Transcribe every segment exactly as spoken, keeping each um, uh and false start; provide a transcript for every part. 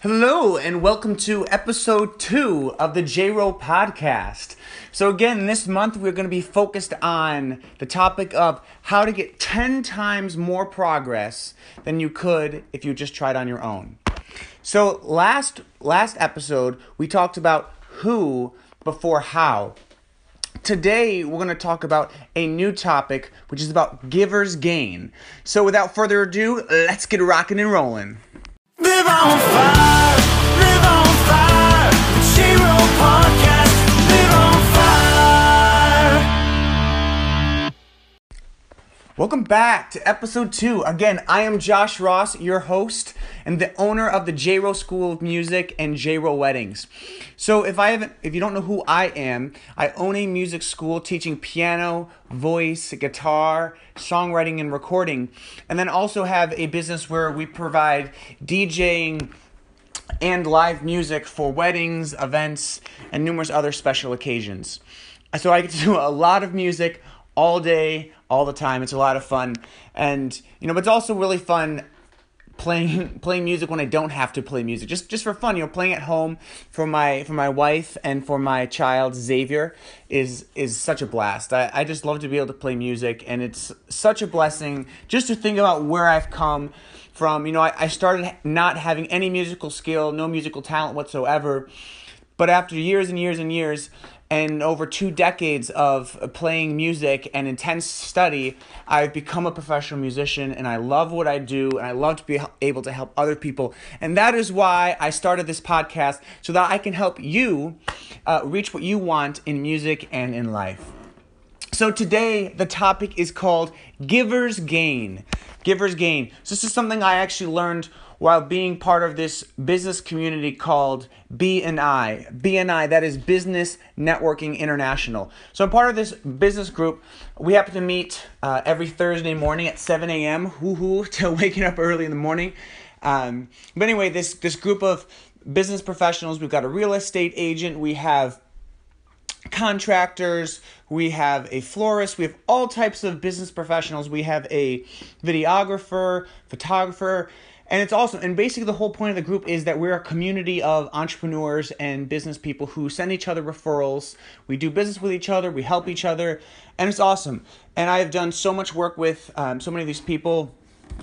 Hello and welcome to episode two of the J-Ro podcast. So again, this month we're going to be focused on the topic of how to get ten times more progress than you could if you just tried on your own. So last last episode we talked about who before how. Today we're going to talk about a new topic which is about Givers Gain. So without further ado, let's get rocking and rolling. Live on fire, live on fire, the J-Ro podcast, live on fire. Welcome back to episode two. Again, I am Josh Ross, your host and the owner of the J-Ro School of Music and J-Ro Weddings. So if I haven't, if you don't know who I am, I own a music school teaching piano, voice, guitar, songwriting, and recording, and then also have a business where we provide DJing and live music for weddings, events, and numerous other special occasions. So I get to do a lot of music all day, all the time. It's a lot of fun, and you know, but it's also really fun playing playing music when I don't have to play music, just just for fun. You know, playing at home for my for my wife and for my child Xavier is is such a blast. I, I just love to be able to play music, and it's such a blessing just to think about where I've come from. You know, I, I started not having any musical skill, no musical talent whatsoever, but after years and years and years and over two decades of playing music and intense study, I've become a professional musician, and I love what I do, and I love to be able to help other people. And that is why I started this podcast, so that I can help you uh, reach what you want in music and in life. So today, the topic is called Givers Gain. Givers Gain. So this is something I actually learned while being part of this business community called B N I. B N I, that is Business Networking International. So I'm part of this business group. We happen to meet uh, every Thursday morning at seven a.m., hoo-hoo, till waking up early in the morning. Um, but anyway, this, this group of business professionals, we've got a real estate agent, we have contractors, we have a florist, we have all types of business professionals, we have a videographer, photographer. And it's awesome. And basically the whole point of the group is that we're a community of entrepreneurs and business people who send each other referrals. We do business with each other. We help each other. And it's awesome. And I have done so much work with um, so many of these people.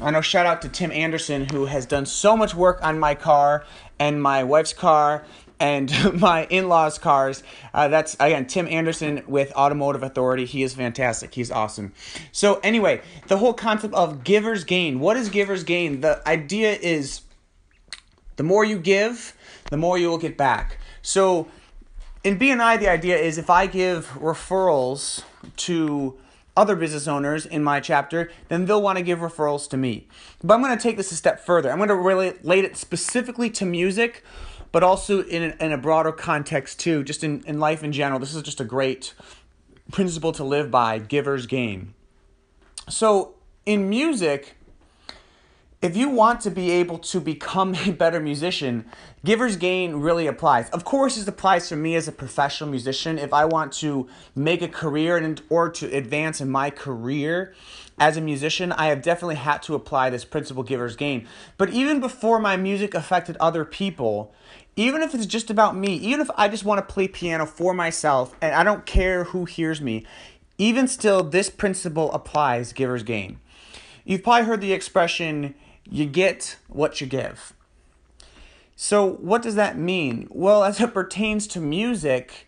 I know, shout out to Tim Anderson, who has done so much work on my car and my wife's car and my in-laws' cars. Uh, that's, again, Tim Anderson with Automotive Authority. He is fantastic. He's awesome. So anyway, the whole concept of Givers Gain. What is Givers Gain? The idea is the more you give, the more you will get back. So in B N I, the idea is if I give referrals to other business owners in my chapter, then they'll want to give referrals to me. But I'm going to take this a step further. I'm going to relate it specifically to music, but also in a, in a broader context too, just in, in life in general. This is just a great principle to live by, Givers Gain. So in music, if you want to be able to become a better musician, Givers Gain really applies. Of course, this applies for me as a professional musician. If I want to make a career and or to advance in my career as a musician, I have definitely had to apply this principle, Givers Gain. But even before my music affected other people, even if it's just about me, even if I just want to play piano for myself and I don't care who hears me, even still, this principle applies, Givers Gain. You've probably heard the expression, you get what you give. So what does that mean? Well, as it pertains to music,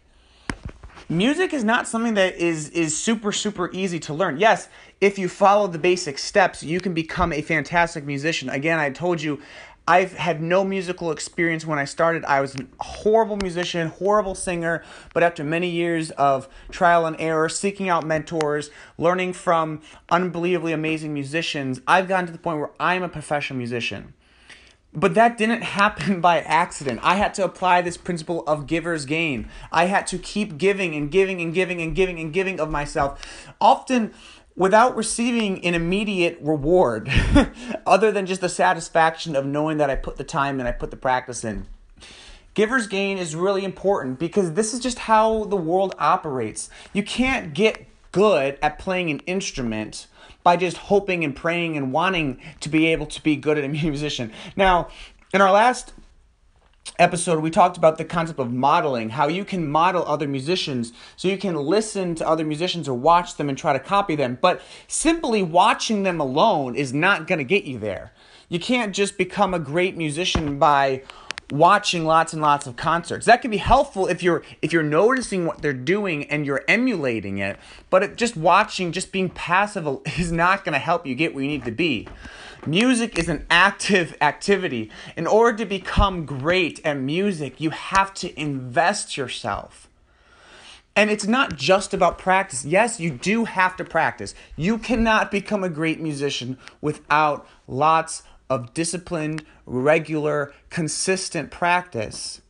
music is not something that is, is super, super easy to learn. Yes, if you follow the basic steps, you can become a fantastic musician. Again, I told you, I've had no musical experience when I started. I was a horrible musician, horrible singer, but after many years of trial and error, seeking out mentors, learning from unbelievably amazing musicians, I've gotten to the point where I'm a professional musician. But that didn't happen by accident. I had to apply this principle of Givers Gain. I had to keep giving and giving and giving and giving and giving of myself, often without receiving an immediate reward other than just the satisfaction of knowing that I put the time and I put the practice in. Givers Gain is really important because this is just how the world operates. You can't get good at playing an instrument by just hoping and praying and wanting to be able to be good at a musician. Now, in our last episode, we talked about the concept of modeling, how you can model other musicians. So you can listen to other musicians or watch them and try to copy them. But simply watching them alone is not going to get you there. You can't just become a great musician by watching lots and lots of concerts. That can be helpful if you're if you're noticing what they're doing and you're emulating it, but it, just watching, just being passive is not going to help you get where you need to be. Music is an active activity. In order to become great at music, you have to invest yourself. And it's not just about practice. Yes, you do have to practice. You cannot become a great musician without lots of disciplined, regular, consistent practice.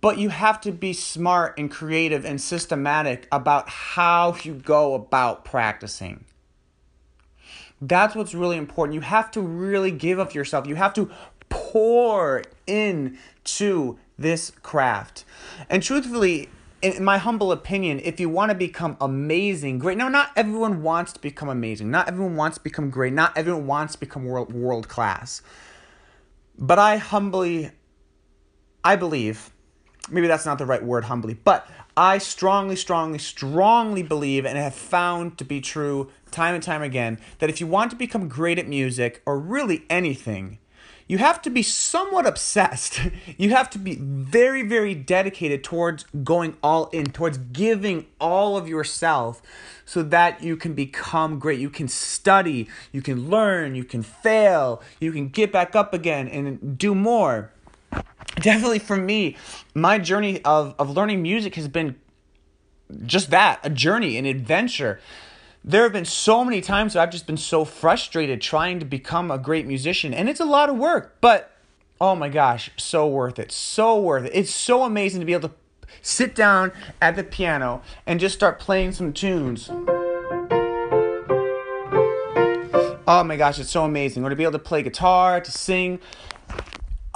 But you have to be smart and creative and systematic about how you go about practicing. That's what's really important. You have to really give of yourself. You have to pour into this craft. And truthfully, in my humble opinion, if you want to become amazing, great. Now, not everyone wants to become amazing. Not everyone wants to become great. Not everyone wants to become world, world class. But I humbly, I believe, maybe that's not the right word, humbly, but I strongly, strongly, strongly believe and have found to be true time and time again that if you want to become great at music or really anything, you have to be somewhat obsessed. You have to be very, very dedicated towards going all in, towards giving all of yourself so that you can become great. You can study, you can learn, you can fail, you can get back up again and do more. Definitely for me, my journey of, of learning music has been just that, a journey, an adventure. There have been so many times that I've just been so frustrated trying to become a great musician. And it's a lot of work, but oh my gosh, so worth it. So worth it. It's so amazing to be able to sit down at the piano and just start playing some tunes. Oh my gosh, it's so amazing. Or to be able to play guitar, to sing.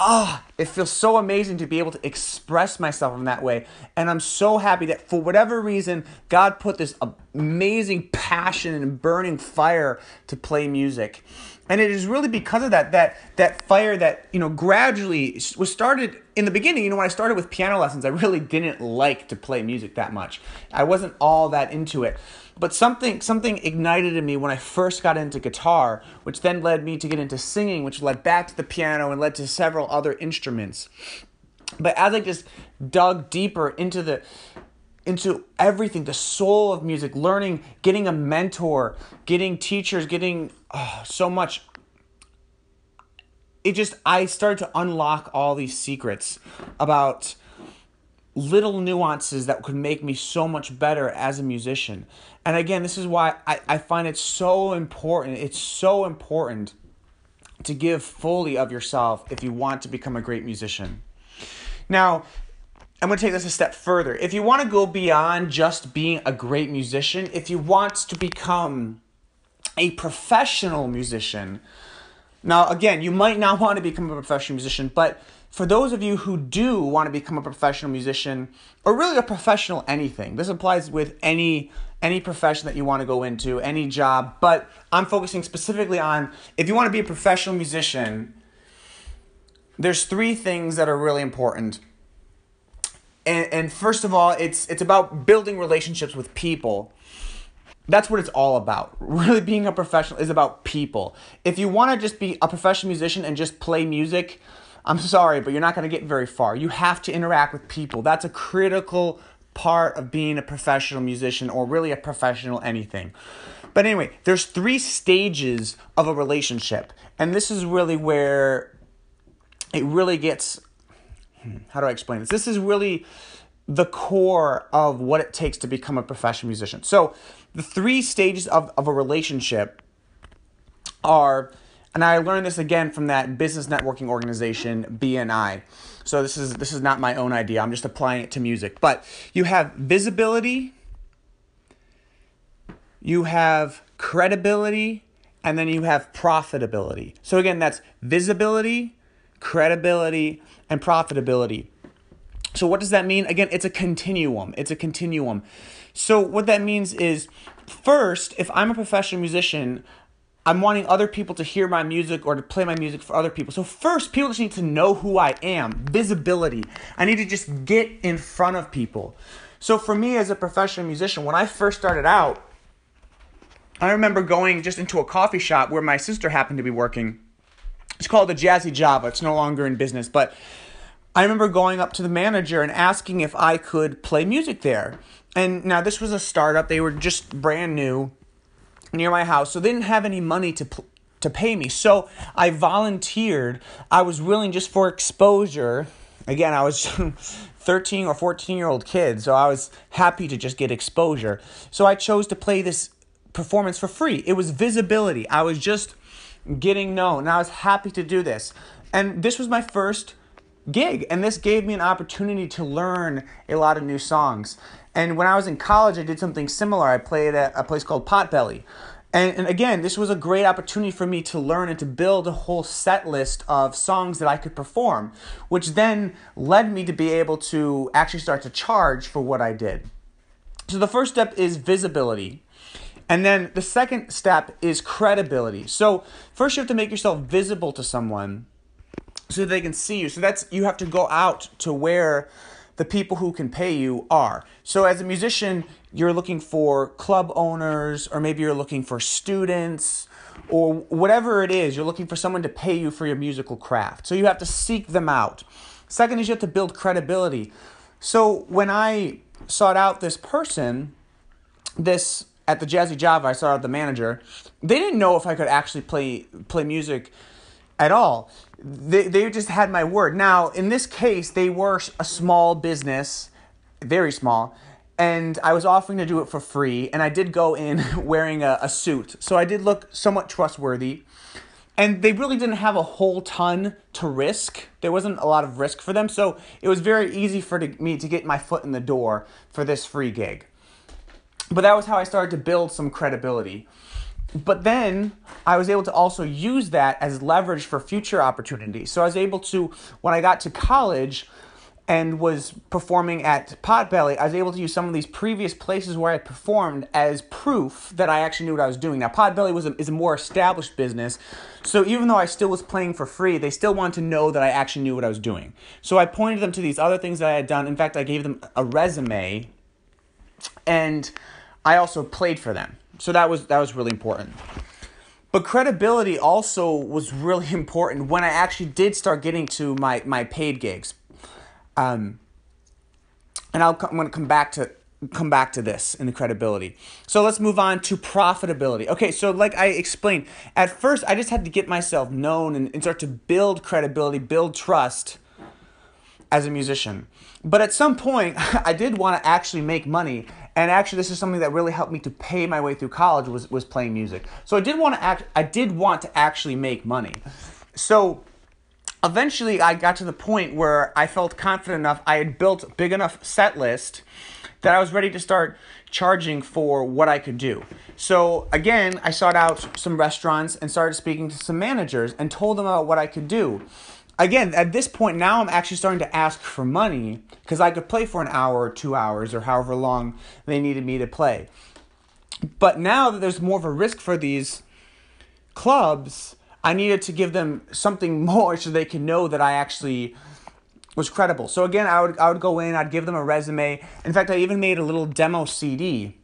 Ah, oh, it feels so amazing to be able to express myself in that way. And I'm so happy that for whatever reason, God put this amazing passion and burning fire to play music. And it is really because of that, that that fire that, you know, gradually was started in the beginning. You know, when I started with piano lessons, I really didn't like to play music that much. I wasn't all that into it. But something something ignited in me when I first got into guitar, which then led me to get into singing, which led back to the piano and led to several other instruments. But as I just dug deeper into the into everything, the soul of music, learning, getting a mentor, getting teachers, getting oh, so much. It just, I started to unlock all these secrets about little nuances that could make me so much better as a musician. And again, this is why I, I find it so important. It's so important to give fully of yourself if you want to become a great musician. Now, I'm going to take this a step further. If you want to go beyond just being a great musician, if you want to become a professional musician, now again, you might not want to become a professional musician, but for those of you who do want to become a professional musician, or really a professional anything, this applies with any any profession that you want to go into, any job, but I'm focusing specifically on if you want to be a professional musician, there's three things that are really important. And, and first of all, it's it's about building relationships with people. That's what it's all about. Really being a professional is about people. If you want to just be a professional musician and just play music, I'm sorry, but you're not going to get very far. You have to interact with people. That's a critical part of being a professional musician or really a professional anything. But anyway, there's three stages of a relationship. And this is really where it really gets... How do I explain this? This is really the core of what it takes to become a professional musician. So the three stages of, of a relationship are... And I learned this again from that business networking organization, B N I. So this is this is not my own idea. I'm just applying it to music. But you have visibility, you have credibility, and then you have profitability. So again, that's visibility, credibility, and profitability. So what does that mean? Again, it's a continuum. It's a continuum. So what that means is, first, if I'm a professional musician, I'm wanting other people to hear my music or to play my music for other people. So first, people just need to know who I am. Visibility. I need to just get in front of people. So for me as a professional musician, when I first started out, I remember going just into a coffee shop where my sister happened to be working. It's called the Jazzy Java. It's no longer in business. But I remember going up to the manager and asking if I could play music there. And now this was a startup. They were just brand new, near my house, so they didn't have any money to to pay me. So I volunteered. I was willing just for exposure. Again, I was thirteen or fourteen-year-old kid, so I was happy to just get exposure. So I chose to play this performance for free. It was visibility. I was just getting known, and I was happy to do this. And this was my first gig, and this gave me an opportunity to learn a lot of new songs. And when I was in college, I did something similar. I played at a place called Potbelly. And, and again, this was a great opportunity for me to learn and to build a whole set list of songs that I could perform, which then led me to be able to actually start to charge for what I did. So the first step is visibility. And then the second step is credibility. So first, you have to make yourself visible to someone so they can see you. So that's, you have to go out to where the people who can pay you are. So as a musician, you're looking for club owners, or maybe you're looking for students, or whatever it is, you're looking for someone to pay you for your musical craft. So you have to seek them out. Second is you have to build credibility. So when I sought out this person, this at the Jazzy Java, I sought out the manager, they didn't know if I could actually play play music at all. They they just had my word. Now, in this case, they were a small business, very small, and I was offering to do it for free, and I did go in wearing a, a suit. So I did look somewhat trustworthy, and they really didn't have a whole ton to risk. There wasn't a lot of risk for them, so it was very easy for me to get my foot in the door for this free gig. But that was how I started to build some credibility. But then I was able to also use that as leverage for future opportunities. So I was able to, when I got to college and was performing at Potbelly, I was able to use some of these previous places where I performed as proof that I actually knew what I was doing. Now, Potbelly was a, is a more established business. So even though I still was playing for free, they still wanted to know that I actually knew what I was doing. So I pointed them to these other things that I had done. In fact, I gave them a resume, and I also played for them. So that was that was really important. But credibility also was really important when I actually did start getting to my, my paid gigs. Um, and I'll, I'm going to come back to come back to this in the credibility. So let's move on to profitability. Okay, so like I explained, at first I just had to get myself known and, and start to build credibility, build trust as a musician. But at some point, I did want to actually make money. And actually, this is something that really helped me to pay my way through college was, was playing music. So I did want to act, I did want to actually make money. So eventually, I got to the point where I felt confident enough. I had built a big enough set list that I was ready to start charging for what I could do. So again, I sought out some restaurants and started speaking to some managers and told them about what I could do. Again, at this point now, I'm actually starting to ask for money because I could play for an hour or two hours or however long they needed me to play. But now that there's more of a risk for these clubs, I needed to give them something more so they can know that I actually was credible. So again, I would I would go in, I'd give them a resume. In fact, I even made a little demo C D.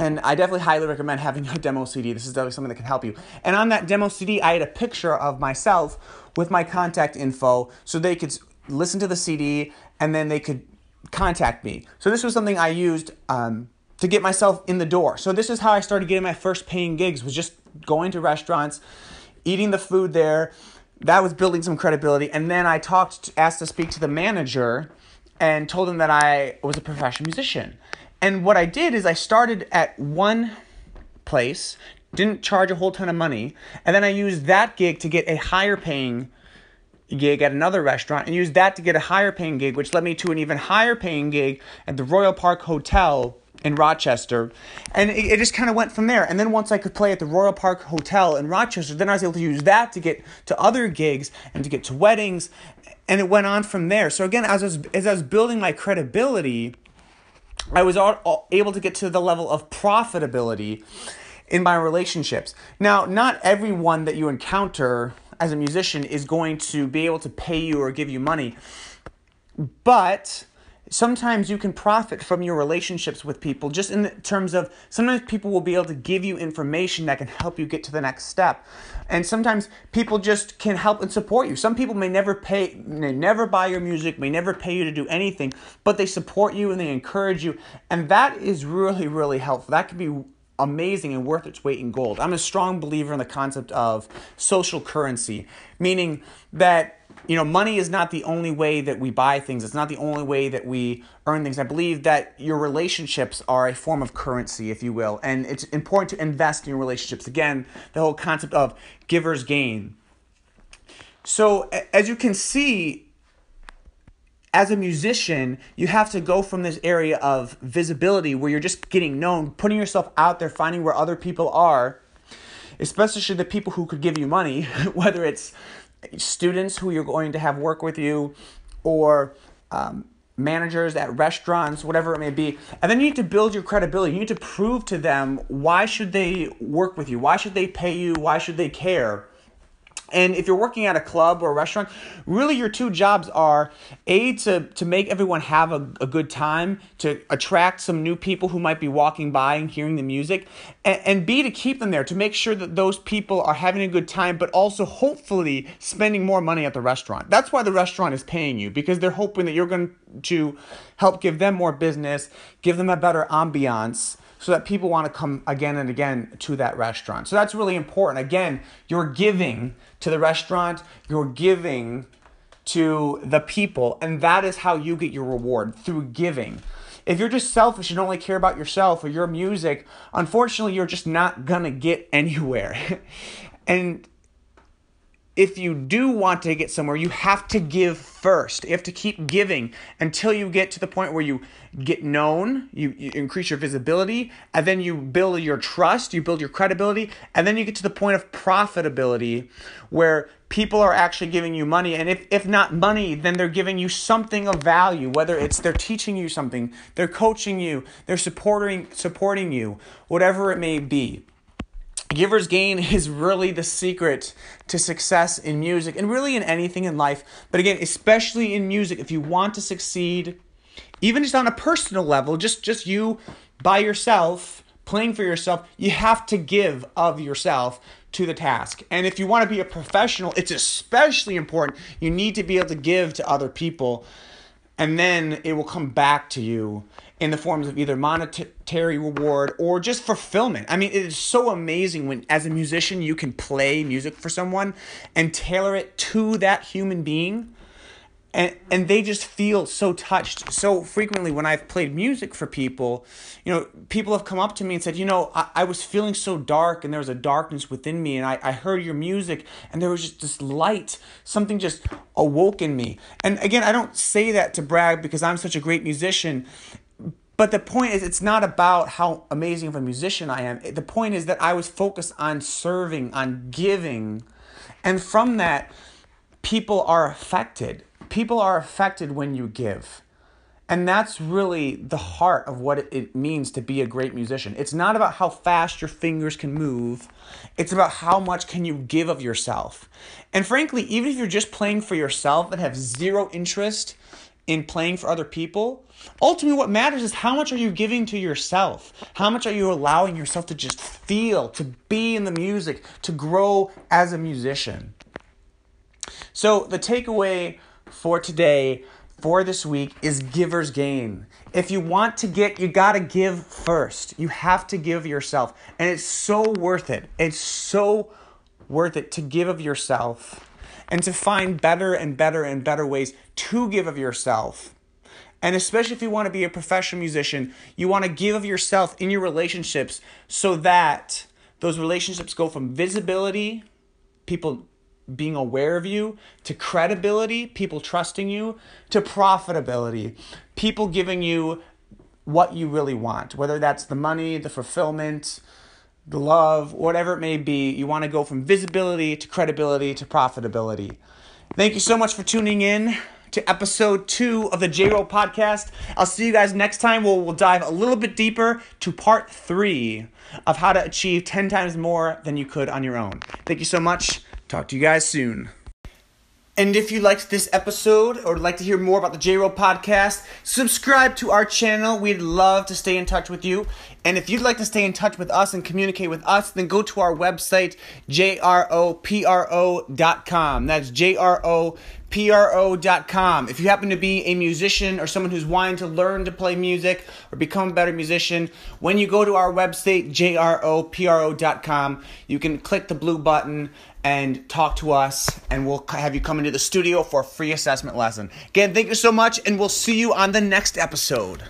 And I definitely highly recommend having a demo C D. This is definitely something that can help you. And on that demo C D, I had a picture of myself with my contact info so they could listen to the C D and then they could contact me. So this was something I used um, to get myself in the door. So this is how I started getting my first paying gigs, was just going to restaurants, eating the food there. That was building some credibility. And then I talked, asked to speak to the manager and told him that I was a professional musician. And what I did is I started at one place, didn't charge a whole ton of money, and then I used that gig to get a higher paying gig at another restaurant and used that to get a higher paying gig, which led me to an even higher paying gig at the Royal Park Hotel in Rochester. And it, it just kind of went from there. And then once I could play at the Royal Park Hotel in Rochester, then I was able to use that to get to other gigs and to get to weddings, and it went on from there. So again, as I was, as I was building my credibility, I was all, all able to get to the level of profitability. in my relationships. Now, not everyone that you encounter as a musician is going to be able to pay you or give you money, but sometimes you can profit from your relationships with people, just in terms of sometimes people will be able to give you information that can help you get to the next step. And sometimes people just can help and support you. Some people may never pay, may never buy your music, may never pay you to do anything, but they support you and they encourage you. And that is really, really helpful. That could be amazing and worth its weight in gold. I'm a strong believer in the concept of social currency, meaning that, you know, money is not the only way that we buy things. It's not the only way that we earn things. I believe that your relationships are a form of currency, if you will, and it's important to invest in your relationships. Again, the whole concept of givers gain. So as you can see, as a musician, you have to go from this area of visibility where you're just getting known, putting yourself out there, finding where other people are, especially the people who could give you money, whether it's students who you're going to have work with you, or um, managers at restaurants, whatever it may be. And then you need to build your credibility. You need to prove to them, why should they work with you? Why should they pay you? Why should they care? And if you're working at a club or a restaurant, really your two jobs are, A, to, to make everyone have a, a good time, to attract some new people who might be walking by and hearing the music, and, and B, to keep them there, to make sure that those people are having a good time, but also hopefully spending more money at the restaurant. That's why the restaurant is paying you, because they're hoping that you're going to help give them more business, give them a better ambiance, so that people want to come again and again to that restaurant. So that's really important. Again, you're giving to the restaurant, you're giving to the people, and that is how you get your reward, through giving. If you're just selfish and only care about yourself or your music, unfortunately, you're just not going to get anywhere. And if you do want to get somewhere, you have to give first. You have to keep giving until you get to the point where you get known, you, you increase your visibility, and then you build your trust, you build your credibility, and then you get to the point of profitability where people are actually giving you money. And if, if not money, then they're giving you something of value, whether it's they're teaching you something, they're coaching you, they're supporting, supporting you, whatever it may be. Givers gain is really the secret to success in music and really in anything in life. But again, especially in music, if you want to succeed, even just on a personal level, just, just you by yourself, playing for yourself, you have to give of yourself to the task. And if you want to be a professional, it's especially important. You need to be able to give to other people, and then it will come back to you in the forms of either monetary reward or just fulfillment. I mean, it is so amazing when, as a musician, you can play music for someone and tailor it to that human being. And and they just feel so touched. So frequently when I've played music for people, you know, people have come up to me and said, you know, I, I was feeling so dark, and there was a darkness within me, and I, I heard your music, and there was just this light. Something just awoke in me. And again, I don't say that to brag because I'm such a great musician. But the point is, it's not about how amazing of a musician I am. The point is that I was focused on serving, on giving. And from that, people are affected. People are affected when you give. And that's really the heart of what it means to be a great musician. It's not about how fast your fingers can move. It's about how much can you give of yourself. And frankly, even if you're just playing for yourself and have zero interest in playing for other people, ultimately what matters is how much are you giving to yourself? How much are you allowing yourself to just feel, to be in the music, to grow as a musician? So the takeaway for today, for this week, is givers gain. If you want to get, you gotta give first. You have to give yourself. And it's so worth it. It's so worth it to give of yourself and to find better and better and better ways to give of yourself. And especially if you want to be a professional musician, you want to give of yourself in your relationships so that those relationships go from visibility, people being aware of you, to credibility, people trusting you, to profitability, people giving you what you really want, whether that's the money, the fulfillment, the love, whatever it may be. You want to go from visibility to credibility to profitability. Thank you so much for tuning in to episode two of the J-Roll podcast. I'll see you guys next time where we'll dive a little bit deeper to part three of how to achieve ten times more than you could on your own. Thank you so much. Talk to you guys soon. And if you liked this episode or would like to hear more about the J-Roll podcast, subscribe to our channel. We'd love to stay in touch with you. And if you'd like to stay in touch with us and communicate with us, then go to our website, j r o p r o dot com. That's j r o p r o dot com. If you happen to be a musician or someone who's wanting to learn to play music or become a better musician, when you go to our website, j r o p r o dot com, you can click the blue button and talk to us, and we'll have you come into the studio for a free assessment lesson. Again, thank you so much, and we'll see you on the next episode.